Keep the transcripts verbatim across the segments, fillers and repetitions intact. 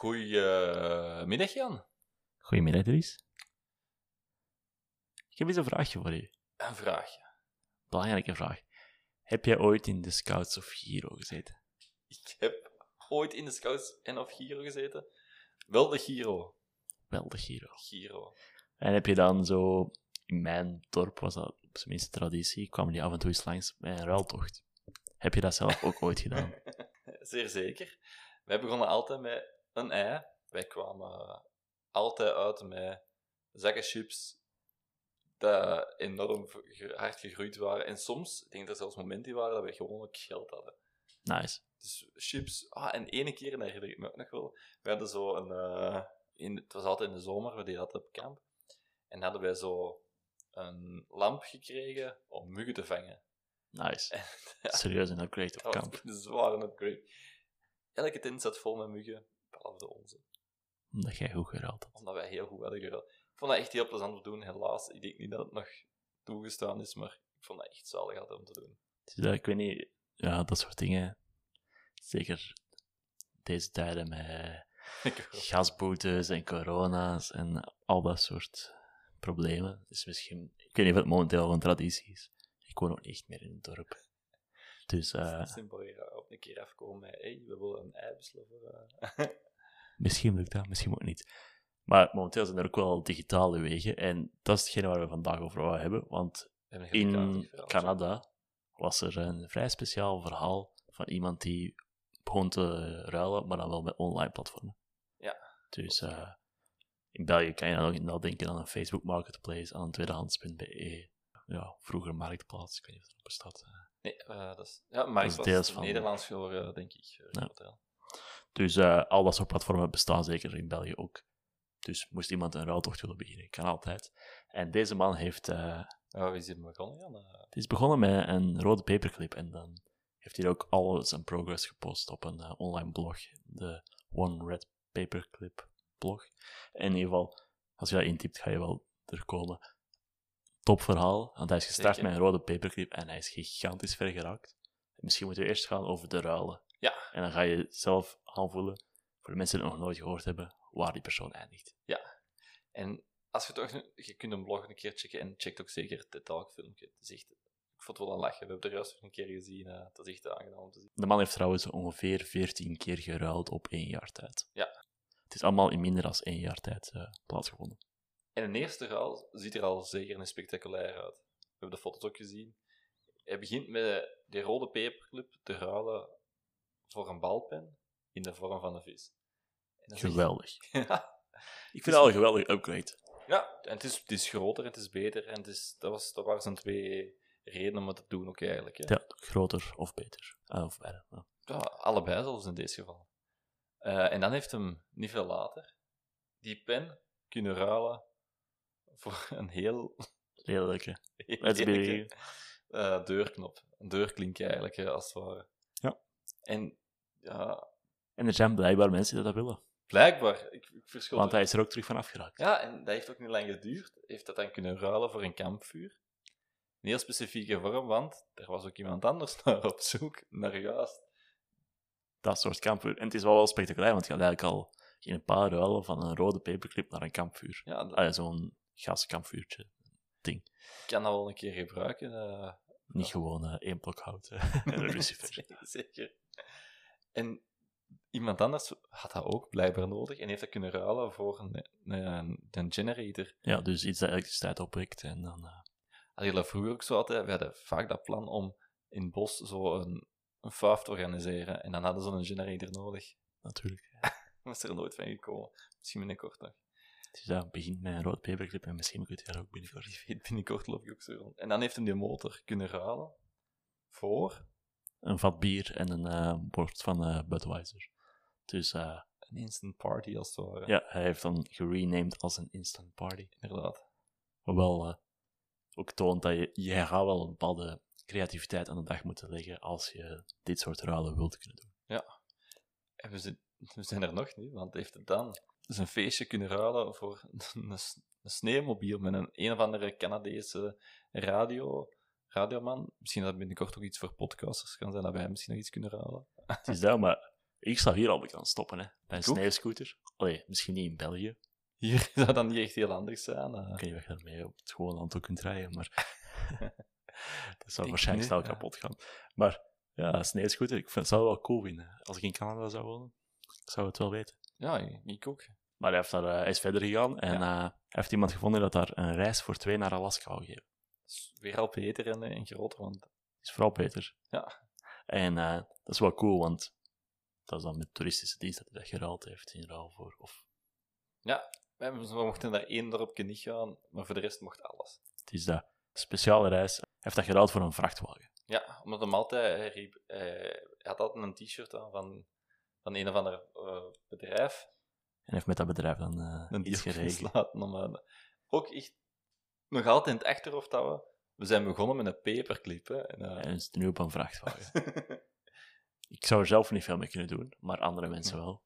Goedemiddag, Jan. Goedemiddag, Dries. Ik heb eens een vraagje voor je. Een vraagje? Belangrijke vraag. Heb jij ooit in de Scouts of Giro gezeten? Ik heb ooit in de Scouts en of Giro gezeten. Wel de Giro. Wel de Giro. Giro. En heb je dan zo... In mijn dorp was dat op zijn minste traditie. Kwamen die af en toe eens langs bij een ruiltocht. Heb je dat zelf ook ooit gedaan? Zeer zeker. Wij begonnen altijd met een ei. Wij kwamen altijd uit met zakken chips die enorm hard gegroeid waren. En soms, ik denk dat er zelfs momenten waren dat we gewoon ook geld hadden. Nice. Dus chips. Ah, en ene keer, en dat herinner ik me ook nog wel. We hadden zo een... Uh, in, het was altijd in de zomer, we deden dat op kamp. En hadden wij zo een lamp gekregen om muggen te vangen. Nice. En, ja, serieus een upgrade op kamp. Dat was een zware upgrade. Elke tent zat vol met muggen, behalve de onze. Omdat jij goed geruild had. Omdat wij heel goed hadden geruild. Ik vond dat echt heel plezant om te doen, helaas. Ik denk niet dat het nog toegestaan is, maar ik vond dat echt zalig hadden om te doen. Dus dat, ik weet niet, ja, dat soort dingen. Zeker deze tijden met gasboetes en corona's en al dat soort problemen. Dus misschien, ik weet niet of het momenteel van traditie is. Ik woon ook echt meer in het dorp. Dus, uh, het is simpel hier op een keer afkomen met, hey, we willen een ei besloffen. Misschien lukt dat, misschien ook niet. Maar momenteel zijn er ook wel digitale wegen. En dat is hetgene waar we vandaag over gaan hebben. Want in Canada was er een vrij speciaal verhaal van iemand die begon te ruilen, maar dan wel met online platformen. Ja. Dus uh, in België kan je dan ook nog denken aan een Facebook Marketplace, aan tweedehands punt b e. Ja, vroeger Marktplaats, ik weet niet of dat bestaat. Nee, uh, dat is... Ja, Marktplaats, Nederlands voor, uh, denk ik. Ja. Dus uh, al dat soort platformen bestaan zeker in België ook. Dus moest iemand een ruiltocht willen beginnen, kan altijd. En deze man heeft... Uh, oh, is dit begonnen, Jan? Uh... Het is begonnen met een rode paperclip. En dan heeft hij ook al zijn progress gepost op een uh, online blog. De One Red Paperclip blog. En in ieder geval, als je dat intypt, ga je wel er komen. Top verhaal, want hij is gestart zeker met een rode paperclip en hij is gigantisch ver geraakt. Misschien moeten we eerst gaan over de ruilen. Ja. En dan ga je zelf aanvoelen, voor de mensen die het nog nooit gehoord hebben, waar die persoon eindigt. Ja. En als je toch... Je kunt een blog een keer checken en checkt ook zeker het talkfilmpje. Het is echt... Ik vond het wel een lachen. We hebben er juist een keer gezien. Het uh, is echt aangenaam om te zien. De man heeft trouwens ongeveer veertien keer geruild op één jaar tijd. Ja. Het is allemaal in minder dan één jaar tijd uh, plaatsgevonden. En een eerste ruil ziet er al zeker een spectaculair uit. We hebben de foto's ook gezien. Hij begint met de rode paperclip te ruilen voor een balpen in de vorm van een vis. Geweldig. Echt... ja. Ik vind het al een geweldig upgrade. Ja, en het is, het is groter, het is beter. En het is, dat, was, dat waren zijn twee redenen om het te doen ook eigenlijk. Hè? Ja, groter of beter. Uh, of beide. Ja. Ja, allebei zelfs in dit geval. Uh, en dan heeft hem, niet veel later, die pen kunnen ruilen voor een heel... lelijke. lelijke uh, deurknop. Een deurklink eigenlijk, hè, als het ware. Ja. En, ja... en er zijn blijkbaar mensen die dat willen. Blijkbaar. Ik, ik verschil Want hij is er ook terug van afgeraakt. Ja, en dat heeft ook niet lang geduurd. Heeft dat dan kunnen ruilen voor een kampvuur. Een heel specifieke vorm, want er was ook iemand anders naar op zoek, naar juist dat soort kampvuur. En het is wel wel spectaculair, want je gaat eigenlijk al in een paar ruilen van een rode paperclip naar een kampvuur. Ja, dat... ah, zo'n gaskampvuurtje ding. Ik kan dat wel een keer gebruiken. Uh... Niet ja. gewoon uh, één blok hout en een lucifer. Zeker. En iemand anders had dat ook blijkbaar nodig en heeft dat kunnen ruilen voor een, een, een generator. Ja, dus iets dat elektriciteit opwekt en dan... Uh... Hadden we vroeger ook zo altijd, we hadden vaak dat plan om in het bos zo een, een faaf te organiseren en dan hadden ze een generator nodig. Natuurlijk. Dat is er nooit van gekomen. Misschien binnenkort nog. Dus dat begint met een rood paperclip en misschien kun je dat ook binnenkort. Binnenkort loop ik ook zo rond. En dan heeft hem die motor kunnen ruilen voor... een vat bier en een uh, bord van uh, Budweiser. Dus uh, een instant party als het ware. Ja, hij heeft dan gerenamed als een instant party. Inderdaad. Hoewel uh, ook toont dat je, je gaat wel een bepaalde creativiteit aan de dag moeten leggen als je dit soort ruilen wilt kunnen doen. Ja. En we zijn, we zijn er nog niet, want heeft het dan dus een feestje kunnen ruilen voor een, een sneeuwmobiel met een een of andere Canadese radio... Radioman, misschien dat het binnenkort ook iets voor podcasters kan zijn, dat wij misschien nog iets kunnen ruilen. Het is dat, maar ik sta hier al bekend stoppen, hè. Bij een sneeuwscooter. Allee, misschien niet in België. Hier zou dat niet echt heel anders zijn. Uh. Ik weet niet of je daarmee op het gewone land ook kunt rijden, maar... dat zou ik waarschijnlijk snel kapot gaan. Maar, ja, sneeuwscooter, ik vind, zou het wel cool vinden. Als ik in Canada zou wonen, zou het wel weten. Ja, ik ook. Maar hij, heeft daar, uh, hij is verder gegaan en ja. uh, heeft iemand gevonden dat daar een reis voor twee naar Alaska wou geven. Is weer al beter en, en groter, want... is vooral beter. Ja. En uh, dat is wel cool, want dat is dan met toeristische dienst dat hij dat geruild heeft in ruil voor, of... Ja, we mochten daar één dorpje niet gaan, maar voor de rest mocht alles. Het is dat. Speciale reis. Hij heeft dat geruild voor een vrachtwagen. Ja, omdat hem altijd... Hij, riep, hij had altijd een t-shirt aan van, van een of ander uh, bedrijf. En heeft met dat bedrijf dan uh, een iets geregeld. Om, ook echt... Nog altijd in het achterhoofd houden. We zijn begonnen met een paperclip. Hè, en, uh... en het is nu op een vrachtwagen. Ik zou er zelf niet veel mee kunnen doen, maar andere mensen wel.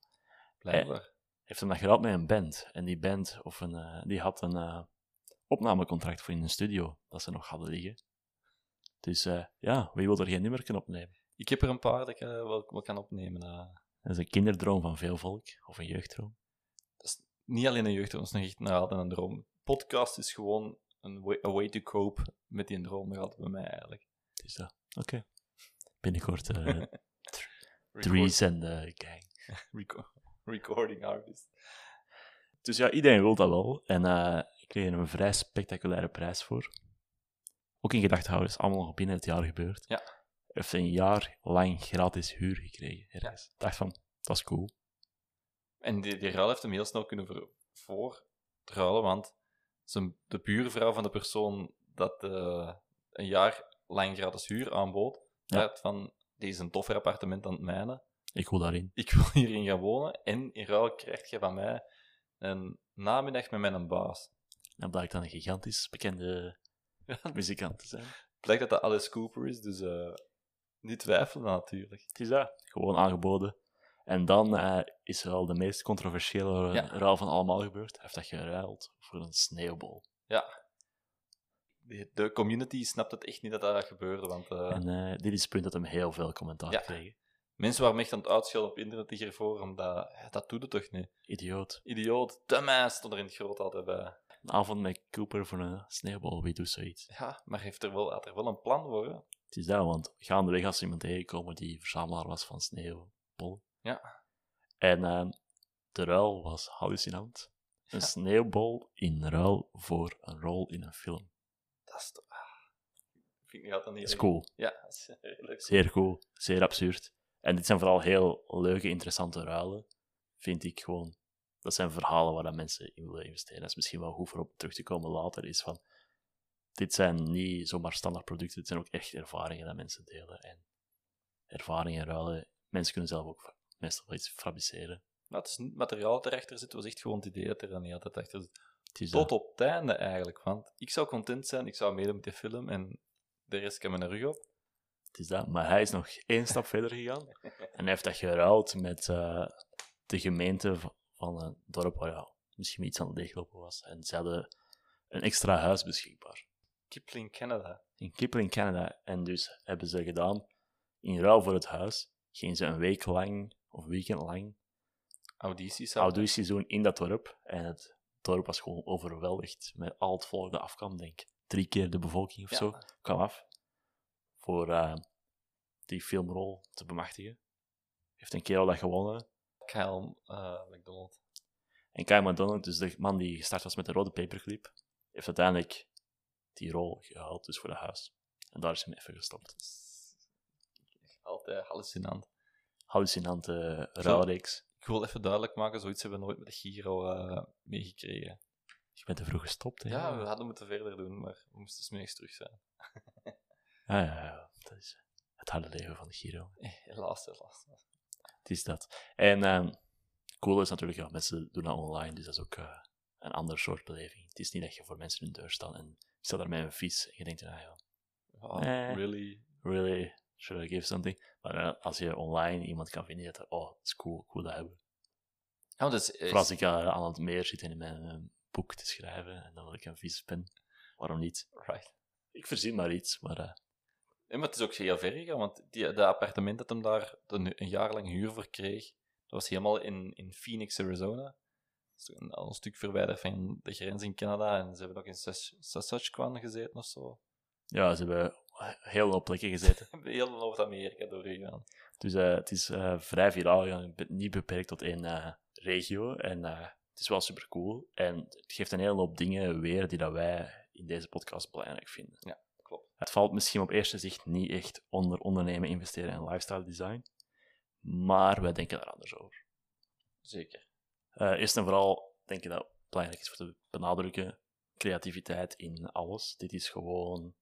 Blijkbaar. Hij heeft hem dat gedaan met een band. En die band of een, uh, die had een uh, opnamecontract voor in een studio dat ze nog hadden liggen. Dus uh, ja, wie wil er geen nummer kunnen opnemen? Ik heb er een paar dat ik uh, wel, wel kan opnemen. Uh... Dat is een kinderdroom van veel volk, of een jeugddroom. Dat is niet alleen een jeugddroom, dat is nog echt nou, een droom. Podcast is gewoon... Een way, a way to cope met die droom hadden bij mij eigenlijk. Het is dat. Oké. Okay. Binnenkort uh, Dries en de gang. Reco- recording artist. Dus ja, iedereen wil dat wel. En uh, ik kreeg er een vrij spectaculaire prijs voor. Ook in gedachten houden, is allemaal nog binnen het jaar gebeurd. Ja. Heeft een jaar lang gratis huur gekregen. Ik ja. dacht van, dat is cool. En die, die ruil heeft hem heel snel kunnen voor, voor ruilen, want... de buurvrouw van de persoon dat uh, een jaar lang gratis huur aanbood, ja. Dacht van, dit is een toffer appartement aan het mijne. Ik wil daarin. Ik wil hierin gaan wonen. En in ruil krijg je van mij een namiddag met mijn baas. En blijkt dan een gigantisch bekende ja. muzikant te zijn. Blijkt dat dat Alice Cooper is, dus uh, niet twijfelen natuurlijk. Het is dat. Gewoon aangeboden. En dan uh, is wel de meest controversiële ja. ruil van allemaal gebeurd. Hij heeft dat geruild voor een sneeuwbol. Ja. De, de community snapt het echt niet dat dat gebeurde. Want, uh... En uh, dit is het punt dat hem heel veel commentaar ja. kregen. Mensen waren echt aan het uitschelden op internet hiervoor, omdat ja, dat doet het toch niet? Idioot. Idioot. De meis stond er in het groot altijd bij. Een avond met Cooper voor een sneeuwbol, wie doet zoiets? Ja, maar heeft er wel, had er wel een plan voor. Hè? Het is dat, want gaandeweg als iemand tegenkomen die verzamelaar was van sneeuwbollen. Ja. En uh, de ruil was hallucinant. Een ja. sneeuwbol in ruil voor een rol in een film. Dat is toch... Vind ik dat dan heel... Dat is cool. Ja, dat is cool. Zeer cool. Zeer absurd. En dit zijn vooral heel leuke, interessante ruilen. Vind ik gewoon... Dat zijn verhalen waar dat mensen in willen investeren. Dat is misschien wel goed voor op terug te komen later. Is van, dit zijn niet zomaar standaard producten. Dit zijn ook echt ervaringen dat mensen delen. En ervaringen, ruilen... Mensen kunnen zelf ook... meestal wel iets fabriceren. Maar het is niet materiaal dat erachter zit, was echt gewoon het idee dat er dan niet altijd achter zit. Tot op het einde eigenlijk, want ik zou content zijn, ik zou meedoen met die film en de rest kan me naar rug op. Het is dat, maar hij is nog één stap verder gegaan en hij heeft dat geruild met uh, de gemeente van een dorp waar ja, misschien iets aan het leeglopen was en ze hadden een extra huis beschikbaar. Kipling, Canada. In Kipling, Canada. En dus hebben ze gedaan, in ruil voor het huis, gingen ze een week lang of weekendlang audities, audities doen in dat dorp. En het dorp was gewoon overweldigd met al het volk dat afkwam, denk ik. Drie keer de bevolking of ja. zo kwam af voor uh, die filmrol te bemachtigen. Heeft een kerel dat gewonnen. Kyle uh, McDonald. En Kyle McDonald, dus de man die gestart was met de rode paperclip, heeft uiteindelijk die rol gehaald, dus voor het huis. En daar is hem even gestopt. Altijd hallucinant. Hallucinante ruilreeks. Ik wil even duidelijk maken, zoiets hebben we nooit met de Giro uh, meegekregen. Je bent te vroeg gestopt, hè? Ja, we hadden moeten verder doen, maar we moesten smiddags terug zijn. ah, ja, ja, dat is het harde leven van de Giro. Helaas, helaas. Het is dat. En uh, cool is natuurlijk, ja, mensen doen dat online, dus dat is ook uh, een ander soort beleving. Het is niet dat je voor mensen in de deur staat en je staat daarmee een fiets en je denkt, ah ja, oh, eh, really? Really? Should I give something? Maar uh, als je online iemand kan vinden, dat oh, dat is cool, cool dat hebben. Oh, dat is... Vooral als ik uh, aan het meer zit en in mijn uh, boek te schrijven, en dan wil ik een vieze pen. Waarom niet? Right. Ik verzin maar iets, maar... Uh... Ja, maar het is ook heel ver gegaan, want die, de appartement dat hem daar een, een jaar lang huur voor kreeg, dat was helemaal in, in Phoenix, Arizona. Dat is een, al een stuk verwijderd van de grens in Canada. En ze hebben ook in Sas- Saskatchewan gezeten of zo. Ja, ze hebben heel veel plekken gezeten. Heel Noord-Amerika doorgegaan. Dus uh, het is uh, vrij viraal gegaan, niet beperkt tot één uh, regio. En uh, het is wel super cool. En het geeft een hele hoop dingen weer die dat wij in deze podcast belangrijk vinden. Ja. Het valt misschien op eerste zicht niet echt onder ondernemen, investeren en lifestyle design. Maar wij denken daar anders over. Zeker. Uh, eerst en vooral denk ik dat het belangrijk is voor te benadrukken. Creativiteit in alles. Dit is gewoon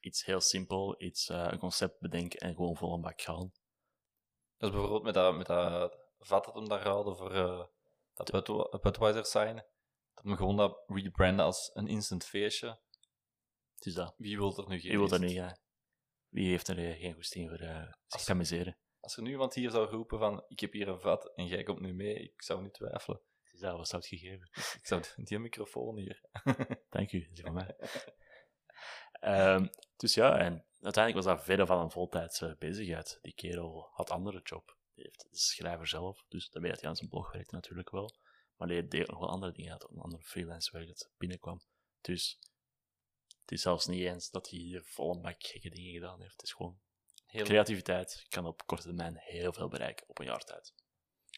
iets heel simpel. Iets, uh, een concept bedenken en gewoon vol een bak gaan. Dat is bijvoorbeeld met dat, met dat vat dat we daar hadden voor uh, dat Bud, Budweiser sign. Dat we gewoon dat rebranden als een instant feestje. Dus dat. Wie wil er nu geen Wie wil er nu gaan? Wie heeft er uh, geen goesting voor uh, zich te amuseren? Als er nu iemand hier zou roepen van, ik heb hier een vat en jij komt nu mee, ik zou niet twijfelen. Dus dat, wat zou het gegeven? Ik zou die microfoon hier. Dank u, dat is van mij. um, dus ja, en uiteindelijk was dat verder van een voltijdse bezigheid. Die kerel had andere job. Die heeft de schrijver zelf, dus daarmee dat hij aan zijn blog werkte natuurlijk wel. Maar hij deed nog wel andere dingen, had een andere freelance werk dat binnenkwam. Dus... Het is zelfs niet eens dat hij vol een bak gekke dingen gedaan heeft. Het is gewoon... Heel... Creativiteit kan op korte termijn heel veel bereiken, op een jaar tijd.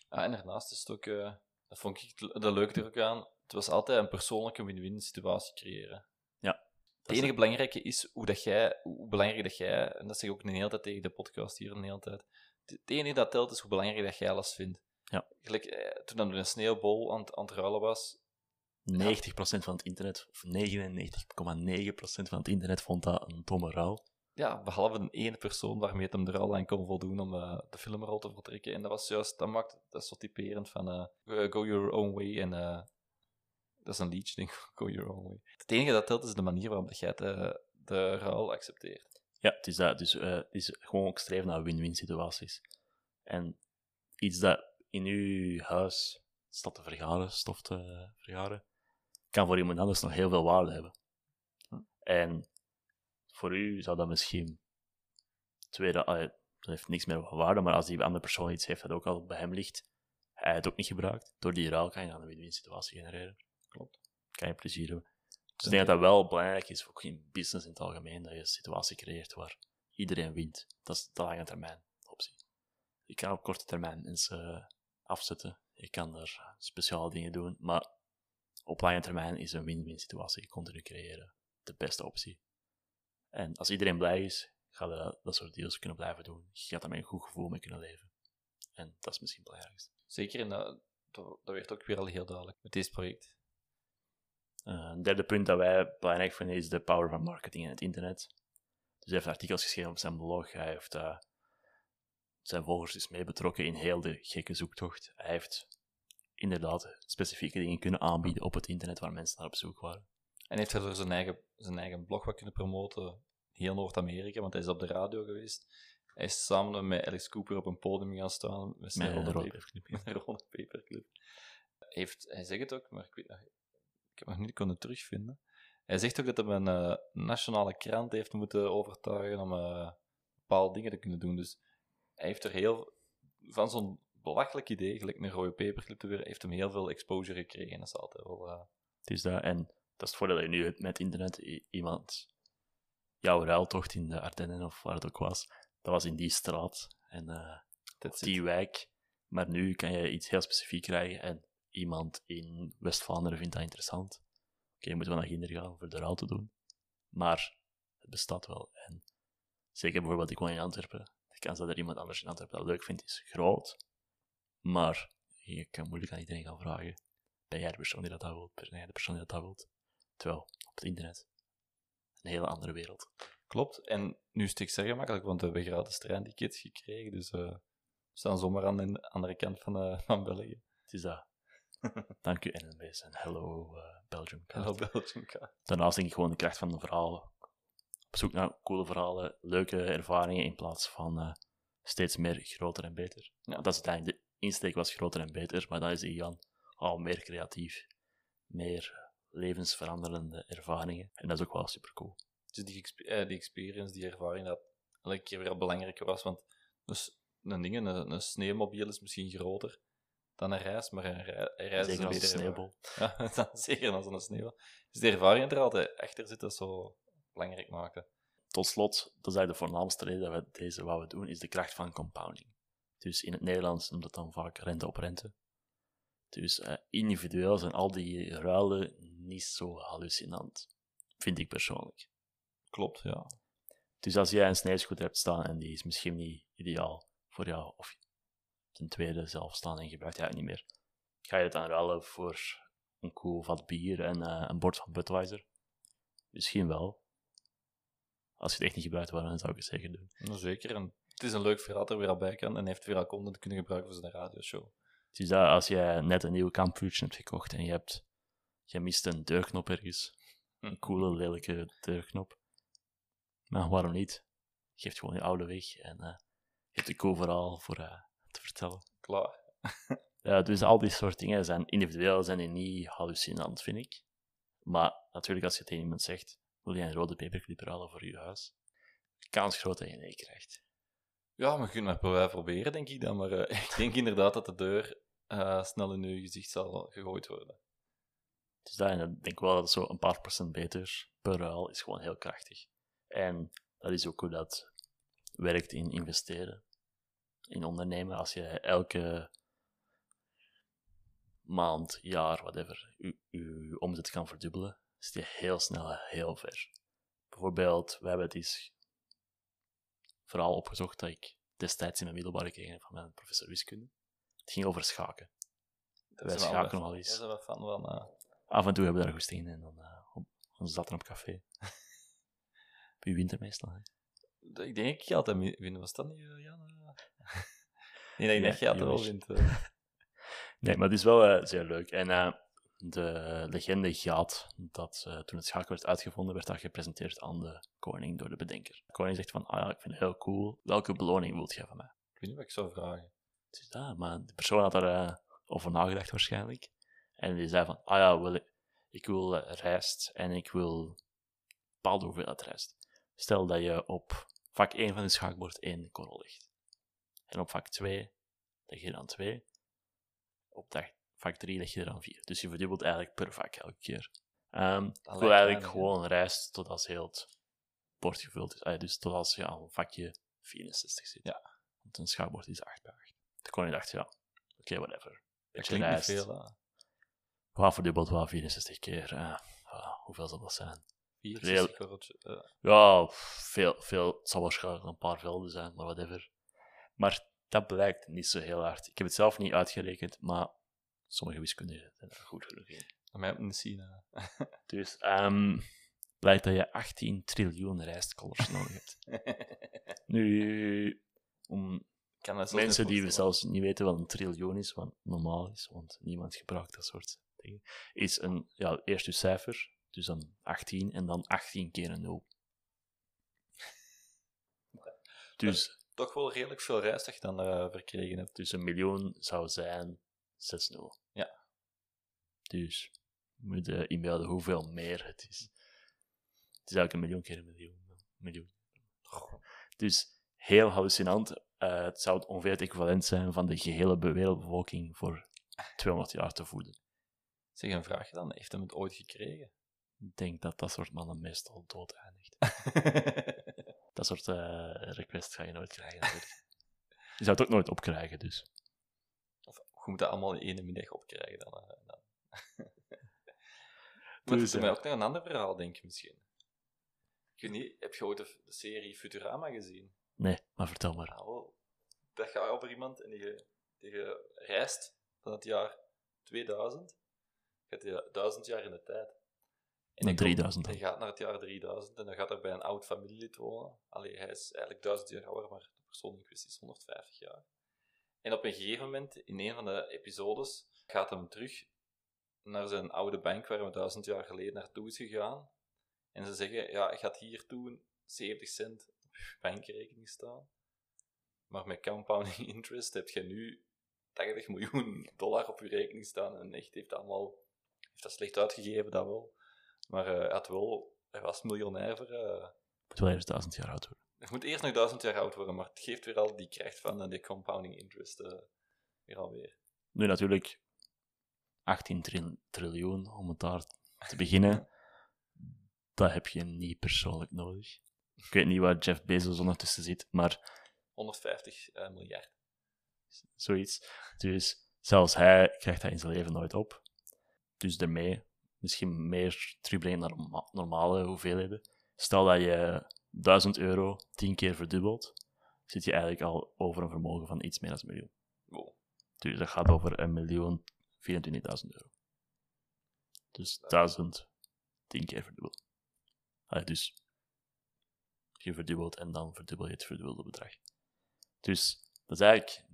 Ah, en daarnaast is het ook... Uh, dat vond ik dat leuk er ook aan. Het was altijd een persoonlijke win-win situatie creëren. Ja. Het enige is... belangrijke is hoe, dat jij, hoe belangrijk dat jij... En dat zeg ik ook een hele tijd tegen de podcast hier, een hele tijd. Het enige dat telt is hoe belangrijk dat jij alles vindt. Ja. Gelijk, eh, toen er een sneeuwbol aan, aan het ruilen was... negentig procent van het internet, of negenennegentig komma negen procent van het internet, vond dat een domme ruil. Ja, behalve de ene persoon waarmee het hem de ruil aan kon voldoen om uh, de filmrol te vertrekken. En dat was juist, dat maakt, dat is zo typerend van uh, go your own way. En uh, dat is een liedje, denk ik, go your own way. Het enige dat telt is de manier waarop jij de, de ruil accepteert. Ja, het is dat. Dus uh, het is gewoon ook streven naar win-win situaties. En iets dat in uw huis staat te vergaren, stof te vergaren, kan voor iemand anders nog heel veel waarde hebben. Hm. En voor u zou dat misschien tweede, ah, dat heeft niks meer van waarde, maar als die andere persoon iets heeft dat ook al bij hem ligt, hij het ook niet gebruikt, door die ruil kan je dan een win-win situatie genereren. Klopt. Kan je plezier hebben. Dus ik denk dat dat wel belangrijk is, ook in business in het algemeen, dat je een situatie creëert waar iedereen wint. Dat is de lange termijn optie. Je kan op korte termijn mensen afzetten, je kan er speciale dingen doen, maar op lange termijn is een win-win situatie continu creëren de beste optie. En als iedereen blij is, ga je dat soort deals kunnen blijven doen. Je gaat daar met een goed gevoel mee kunnen leven. En dat is misschien het belangrijkste. Zeker, en dat, dat werd ook weer al heel duidelijk met dit project. Uh, een derde punt dat wij belangrijk vinden is de power van marketing en het internet. Dus hij heeft artikels geschreven op zijn blog, hij heeft... Uh, Zijn volgers is mee betrokken in heel de gekke zoektocht. Hij heeft inderdaad specifieke dingen kunnen aanbieden op het internet waar mensen naar op zoek waren. En heeft hij door zijn eigen, zijn eigen blog wat kunnen promoten, heel Noord-Amerika, want hij is op de radio geweest. Hij is samen met Alice Cooper op een podium gaan staan met zijn rode paperclip. Met een rode paperclip. Heeft, hij zegt het ook, maar ik weet nog, ik heb nog niet kunnen terugvinden. Hij zegt ook dat hij een uh, nationale krant heeft moeten overtuigen om uh, bepaalde dingen te kunnen doen. Dus hij heeft er heel... Van zo'n belachelijk idee, gelijk een rode paperclip te weer, heeft hem heel veel exposure gekregen. Dat is altijd wel... Uh... Het is dat. En dat is het voordeel dat je nu hebt met internet. I- iemand... Jouw ruiltocht in de Ardennen, of waar het ook was, dat was in die straat. En uh, die wijk. Maar nu kan je iets heel specifiek krijgen. En iemand in West-Vlaanderen vindt dat interessant. Oké, okay, je moet wel naar Ginder gaan voor de ruil te doen. Maar het bestaat wel. En zeker bijvoorbeeld, ik woon in Antwerpen. De kans dat er iemand anders in Antwerpen dat leuk vindt, is groot. Maar je kan moeilijk aan iedereen gaan vragen. Ben jij de persoon die dat, dat wilt? Ben jij de persoon die dat, dat wilt? Terwijl, op het internet, een hele andere wereld. Klopt. En nu is het extra gemakkelijk, want we hebben gratis treintickets gekregen. Dus uh, we staan zomaar aan de andere kant van, uh, van België. Het is dat. Dank u, N L B's. En hello, uh, Belgium. Hello, Belgium. Daarnaast denk ik gewoon de kracht van de verhalen. Op zoek naar coole verhalen, leuke ervaringen, in plaats van uh, steeds meer groter en beter. Ja. Dat is het eigenlijk. De insteek was groter en beter, maar dat is gegaan al meer creatief. Meer levensveranderende ervaringen. En dat is ook wel supercool. Dus die, exp- die experience, die ervaring, dat elke keer weer belangrijk was. Want dus een, ding, een, een sneeuwmobiel is misschien groter dan een reis, maar een, re- een reis zeker is een betere sneeuwbol. Ja, dan, zeker als een sneeuwbol. Dus de ervaring er altijd achter zit, dat zo belangrijk maken. Tot slot, dat is eigenlijk de voornaamste reden dat we deze wat we doen, is de kracht van compounding. Dus in het Nederlands noemt dat dan vaak rente op rente. Dus uh, individueel zijn al die ruilen niet zo hallucinant, vind ik persoonlijk. Klopt, ja. Dus als jij een sneeuwschoot hebt staan en die is misschien niet ideaal voor jou, of ten tweede zelf staan en gebruikt hij het niet meer, ga je het dan ruilen voor een koel vat bier en uh, een bord van Budweiser? Misschien wel. Als je het echt niet gebruikt wordt, dan zou ik het zeker doen. Nou, zeker, en het is een leuk verhaal dat er weer al bij kan en heeft weer al content kunnen gebruiken voor zijn radioshow. Dus dat als jij net een nieuwe kampvuurtje hebt gekocht en je hebt, je mist een deurknop ergens, een coole, lelijke deurknop, maar waarom niet? Geef gewoon je oude weg en uh, je hebt een cool verhaal voor uh, te vertellen. Klaar. Ja, dus al die soort dingen zijn individueel, zijn die niet hallucinant, vind ik. Maar natuurlijk, als je tegen iemand zegt, wil je een rode paperclip halen voor je huis? Kans groot dat je nee krijgt. Ja, maar je kunt maar bij proberen, denk ik dan. Maar uh, ik denk inderdaad dat de deur uh, snel in je gezicht zal gegooid worden. Dus daarin denk ik wel dat het zo een paar procent beter per ruil is gewoon heel krachtig. En dat is ook hoe dat werkt in investeren, in ondernemen. Als je elke maand, jaar, whatever, je, je omzet kan verdubbelen, zit je heel snel heel ver. Bijvoorbeeld, we hebben het eens verhaal opgezocht dat ik destijds in mijn middelbare kreeg van mijn professor wiskunde. Het ging over schaken. Dat Wij schaken nogal eens. Daar zijn we fan van. Uh... Af en toe hebben we daar goed in en dan uh, ons zaten op café. Wie wint er meestal? Hè? Ik denk ik altijd winnen. Was dat niet, Jan? Nee, ik denk dat je altijd wel wint. Uh... nee, maar het is wel uh, zeer leuk. En uh, de legende gaat dat uh, toen het schaken werd uitgevonden, werd dat gepresenteerd aan de koning door de bedenker. De koning zegt van, ah ja, ik vind het heel cool. Welke beloning wilt jij van mij? Ik weet niet wat ik zou vragen. Het is dat, maar de persoon had daar uh, over nagedacht waarschijnlijk. En die zei van, ah ja, wil ik, ik wil uh, rijst en ik wil bepaalde hoeveelheid rijst. Stel dat je op vak één van het schaakbord één korrel legt. En op vak twee leg je dan twee. Op dag vak drie leg je er dan vier. Dus je verdubbelt eigenlijk per vak elke keer. Um, ik wil eigenlijk aan, gewoon ja. rijst tot als heel het bord gevuld is. Allee, dus tot als je aan vakje vierenzestig zit. Ja. Want een schaakbord is acht bij acht. Toen kon je dacht, ja, oké, okay, whatever. Beetje rijst. Niet veel, we verdubbelt wel vierenzestig keer. Uh, uh, hoeveel zal dat zijn? Veel, uh. Ja, veel, veel. Het zal waarschijnlijk een paar velden zijn, maar whatever. Maar dat blijkt niet zo heel hard. Ik heb het zelf niet uitgerekend, maar sommige wiskundigen zijn er goed genoeg in. Dat mij niet zien. Dus um, blijkt dat je achttien triljoen rijstkollers nodig hebt. Nu, om mensen die we zelfs niet weten wat een triljoen is, wat normaal is, want niemand gebruikt dat soort dingen, is een, ja, eerst je cijfer. Dus dan achttien en dan achttien keer een nul. Dus toch wel redelijk veel rijst dat je dan uh, verkregen hebt. Dus een miljoen zou zijn zes nul. Ja. Dus we moeten inbeelden hoeveel meer het is. Het is eigenlijk een miljoen keer een miljoen. miljoen. Dus heel hallucinant. Uh, het zou ongeveer het equivalent zijn van de gehele wereldbevolking voor tweehonderd jaar te voeden. Zeg, een vraagje dan. Heeft hem het ooit gekregen? Ik denk dat dat soort mannen meestal dood eindigt. Dat soort uh, requests ga je nooit krijgen. Je zou het ook nooit opkrijgen, dus. Of, je moet dat allemaal in één middag opkrijgen. Dan, uh, dan. Maar dus, er is uh, ook nog een ander verhaal, denk ik misschien. Ik weet niet, heb je ooit de serie Futurama gezien? Nee, maar vertel maar. Ah, oh. Dat gaat over iemand en die, die reist van het jaar tweeduizend. Gaat hij duizend jaar in de tijd. En hij, drieduizend, komt, hij gaat naar het jaar drieduizend en dan gaat hij bij een oud familielid wonen. Allee, hij is eigenlijk duizend jaar ouder, maar de persoon in kwestie is honderdvijftig jaar. En op een gegeven moment, in een van de episodes, gaat hem terug naar zijn oude bank waar we duizend jaar geleden naartoe is gegaan. En ze zeggen, ja, je gaat hier toen zeventig cent op je bankrekening staan. Maar met compounding interest heb je nu tachtig miljoen dollar op je rekening staan. En echt heeft dat allemaal, heeft dat slecht uitgegeven, dat wel. Maar hij uh, had wel, hij was miljonair voor... Uh, moet wel eerst duizend jaar oud worden. Het moet eerst nog duizend jaar oud worden, maar het geeft weer al die kracht van uh, die compounding interest uh, weer alweer. Nu natuurlijk achttien triljoen, om het daar te beginnen, dat heb je niet persoonlijk nodig. Ik weet niet waar Jeff Bezos ondertussen zit, maar... honderdvijftig miljard. Zoiets. Dus zelfs hij krijgt dat in zijn leven nooit op. Dus daarmee misschien meer terugbrengen naar normale hoeveelheden. Stel dat je duizend euro tien keer verdubbelt, zit je eigenlijk al over een vermogen van iets meer dan een miljoen. Wow. Dus dat gaat over een miljoen vierentwintigduizend euro. Dus duizend tien keer verdubbeld. Allee, dus je verdubbelt en dan verdubbel je het verdubbelde bedrag. Dus dat is eigenlijk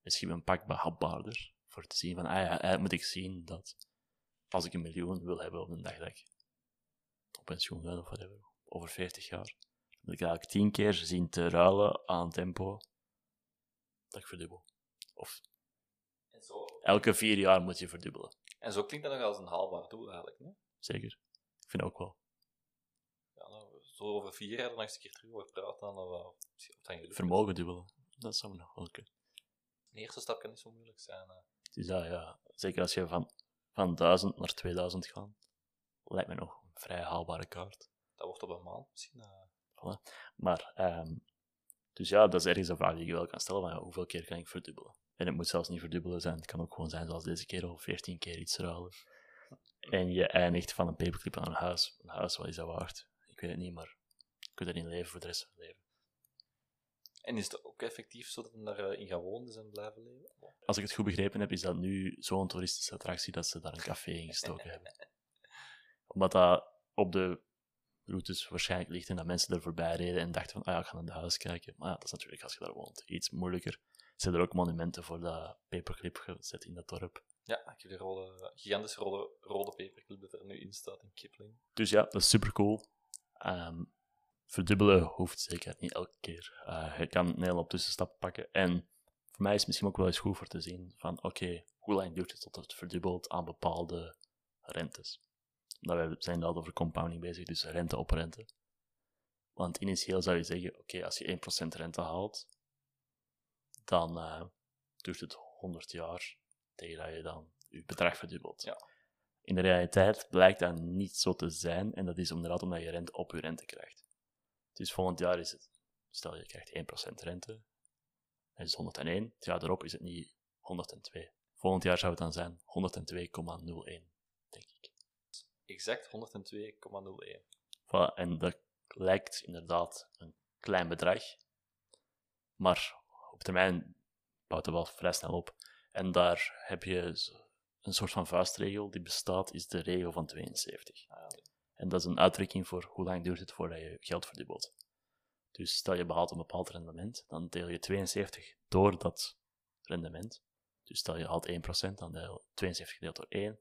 misschien een pak behapbaarder voor te zien van, ah ja, eigenlijk moet ik zien dat als ik een miljoen wil hebben op een dag dat ik op pensioen ben of whatever, over veertig jaar, moet ik eigenlijk tien keer zien te ruilen aan tempo dat ik verdubbel. Of en zo, elke vier jaar moet je verdubbelen. En zo klinkt dat nog als een haalbaar doel eigenlijk, hè? Zeker. Ik vind dat ook wel. Ja, nou, zo over vier jaar nog eens een keer terug over praten, dan wel. Vermogen dubbelen. Dat zou me nog wel kunnen. De eerste stap kan niet zo moeilijk zijn. Hè. Dus ja, ja, zeker als je van, van duizend naar tweeduizend gaat, lijkt me nog een vrij haalbare kaart. Dat wordt op een maand misschien. Uh... Voilà. Maar, um, dus ja, dat is ergens een vraag die je wel kan stellen, van ja, hoeveel keer kan ik verdubbelen? En het moet zelfs niet verdubbelen zijn, het kan ook gewoon zijn zoals deze keer al veertien keer iets ruilen. En je eindigt van een paperclip aan een huis. Een huis, wat is dat waard? Ik weet het niet, maar je kunt erin leven voor de rest van je leven. En is het ook effectief zodat we daarin gaan wonen en blijven leven? Ja. Als ik het goed begrepen heb, is dat nu zo'n toeristische attractie dat ze daar een café in gestoken hebben. Omdat dat op de routes waarschijnlijk ligt en dat mensen er voorbij reden en dachten van, ah ja, ik ga naar het huis kijken. Maar ja, dat is natuurlijk als je daar woont iets moeilijker. Zijn er ook monumenten voor dat paperclip gezet in dat dorp? Ja, ik heb die rode, gigantische rode, rode paperclip dat er nu in staat in Kipling. Dus ja, dat is supercool. Um, verdubbelen hoeft zeker niet elke keer. Uh, je kan een hele tussenstap pakken. En voor mij is het misschien ook wel eens goed voor te zien van oké, okay, hoe lang duurt het tot het verdubbelt aan bepaalde rentes? Nou, we zijn al over compounding bezig, dus rente op rente. Want initieel zou je zeggen, oké, okay, als je één procent rente haalt, dan uh, duurt het honderd jaar tegen dat je dan je bedrag verdubbelt. Ja. In de realiteit blijkt dat niet zo te zijn en dat is inderdaad omdat je rente op je rente krijgt. Dus volgend jaar is het, stel je krijgt één procent rente, dat is honderd en één, het jaar erop is het niet honderd en twee. Volgend jaar zou het dan zijn honderd en twee komma nul één, denk ik. Exact honderd en twee komma nul één. Voilà, en dat lijkt inderdaad een klein bedrag, maar op termijn bouwt het wel vrij snel op. En daar heb je een soort van vuistregel die bestaat, is de regel van tweeënzeventig. Ah, ja. En dat is een uitdrukking voor hoe lang duurt het voordat je geld verdubbelt. Dus stel je behaalt een bepaald rendement, dan deel je tweeënzeventig door dat rendement. Dus stel je haalt één procent, dan deel je tweeënzeventig gedeeld door één,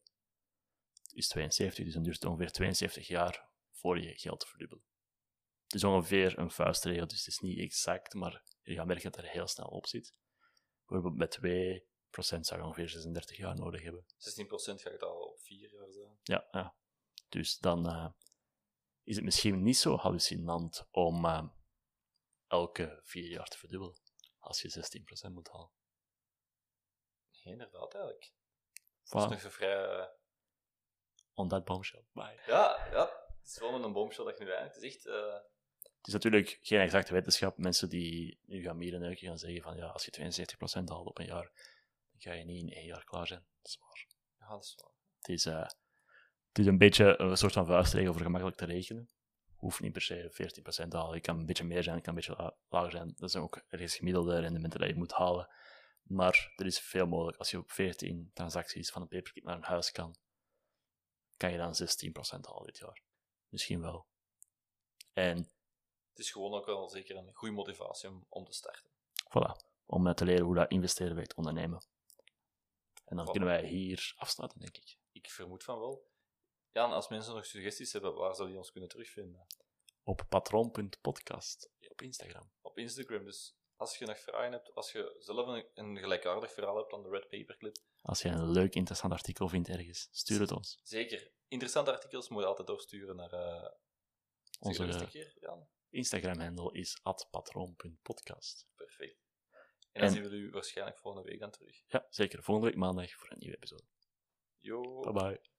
is tweeënzeventig. Dus dan duurt het ongeveer tweeënzeventig jaar voor je geld te verdubbelen. Het is ongeveer een vuistregel, dus het is niet exact, maar je gaat merken dat er heel snel op zit. Bijvoorbeeld met twee procent zou je ongeveer zesendertig jaar nodig hebben. zestien procent ga je al op vier jaar zijn. Ja, ja. Dus dan uh, is het misschien niet zo hallucinant om uh, elke vier jaar te verdubbelen als je zestien procent moet halen. Nee, inderdaad, eigenlijk. Voilà. Dat is nog zo vrij... Uh... On that bombshell. Bye. Ja, ja. Het is gewoon een bombshell dat je nu eigenlijk... Het is echt... Uh... Het is natuurlijk geen exacte wetenschap. Mensen die nu gaan mierenneuken gaan zeggen van ja, als je tweeënzeventig procent haalt op een jaar, dan ga je niet in één jaar klaar zijn. Dat is waar. Ja, dat is waar. Het is, uh, het is een beetje een soort van vuistregel voor gemakkelijk te rekenen. Hoeft niet per se veertien procent te halen. Je kan een beetje meer zijn, je kan een beetje la- lager zijn. Dat zijn ook ergens gemiddelde rendementen dat je moet halen. Maar er is veel mogelijk. Als je op veertien transacties van een paperclip naar een huis kan, kan je dan zestien procent halen dit jaar. Misschien wel. En... Het is gewoon ook wel zeker een goede motivatie om, om te starten. Voilà, om te leren hoe dat investeren werkt, ondernemen. En dan kunnen wij hier afsluiten, denk ik. Ik vermoed van wel. Ja, en als mensen nog suggesties hebben, waar zouden die ons kunnen terugvinden? Op patron punt podcast. Op Instagram. Op Instagram, dus als je nog vragen hebt, als je zelf een, een gelijkaardig verhaal hebt aan de Red Paperclip. Als je een leuk, interessant artikel vindt ergens, stuur het ons. Zeker. Interessante artikels moet je altijd doorsturen naar... Uh, Onze uh, Instagram-handle is at patron punt podcast. Perfect. En dan en... zien we u waarschijnlijk volgende week dan terug. Ja, zeker. Volgende week maandag voor een nieuwe episode. Yo. Bye bye.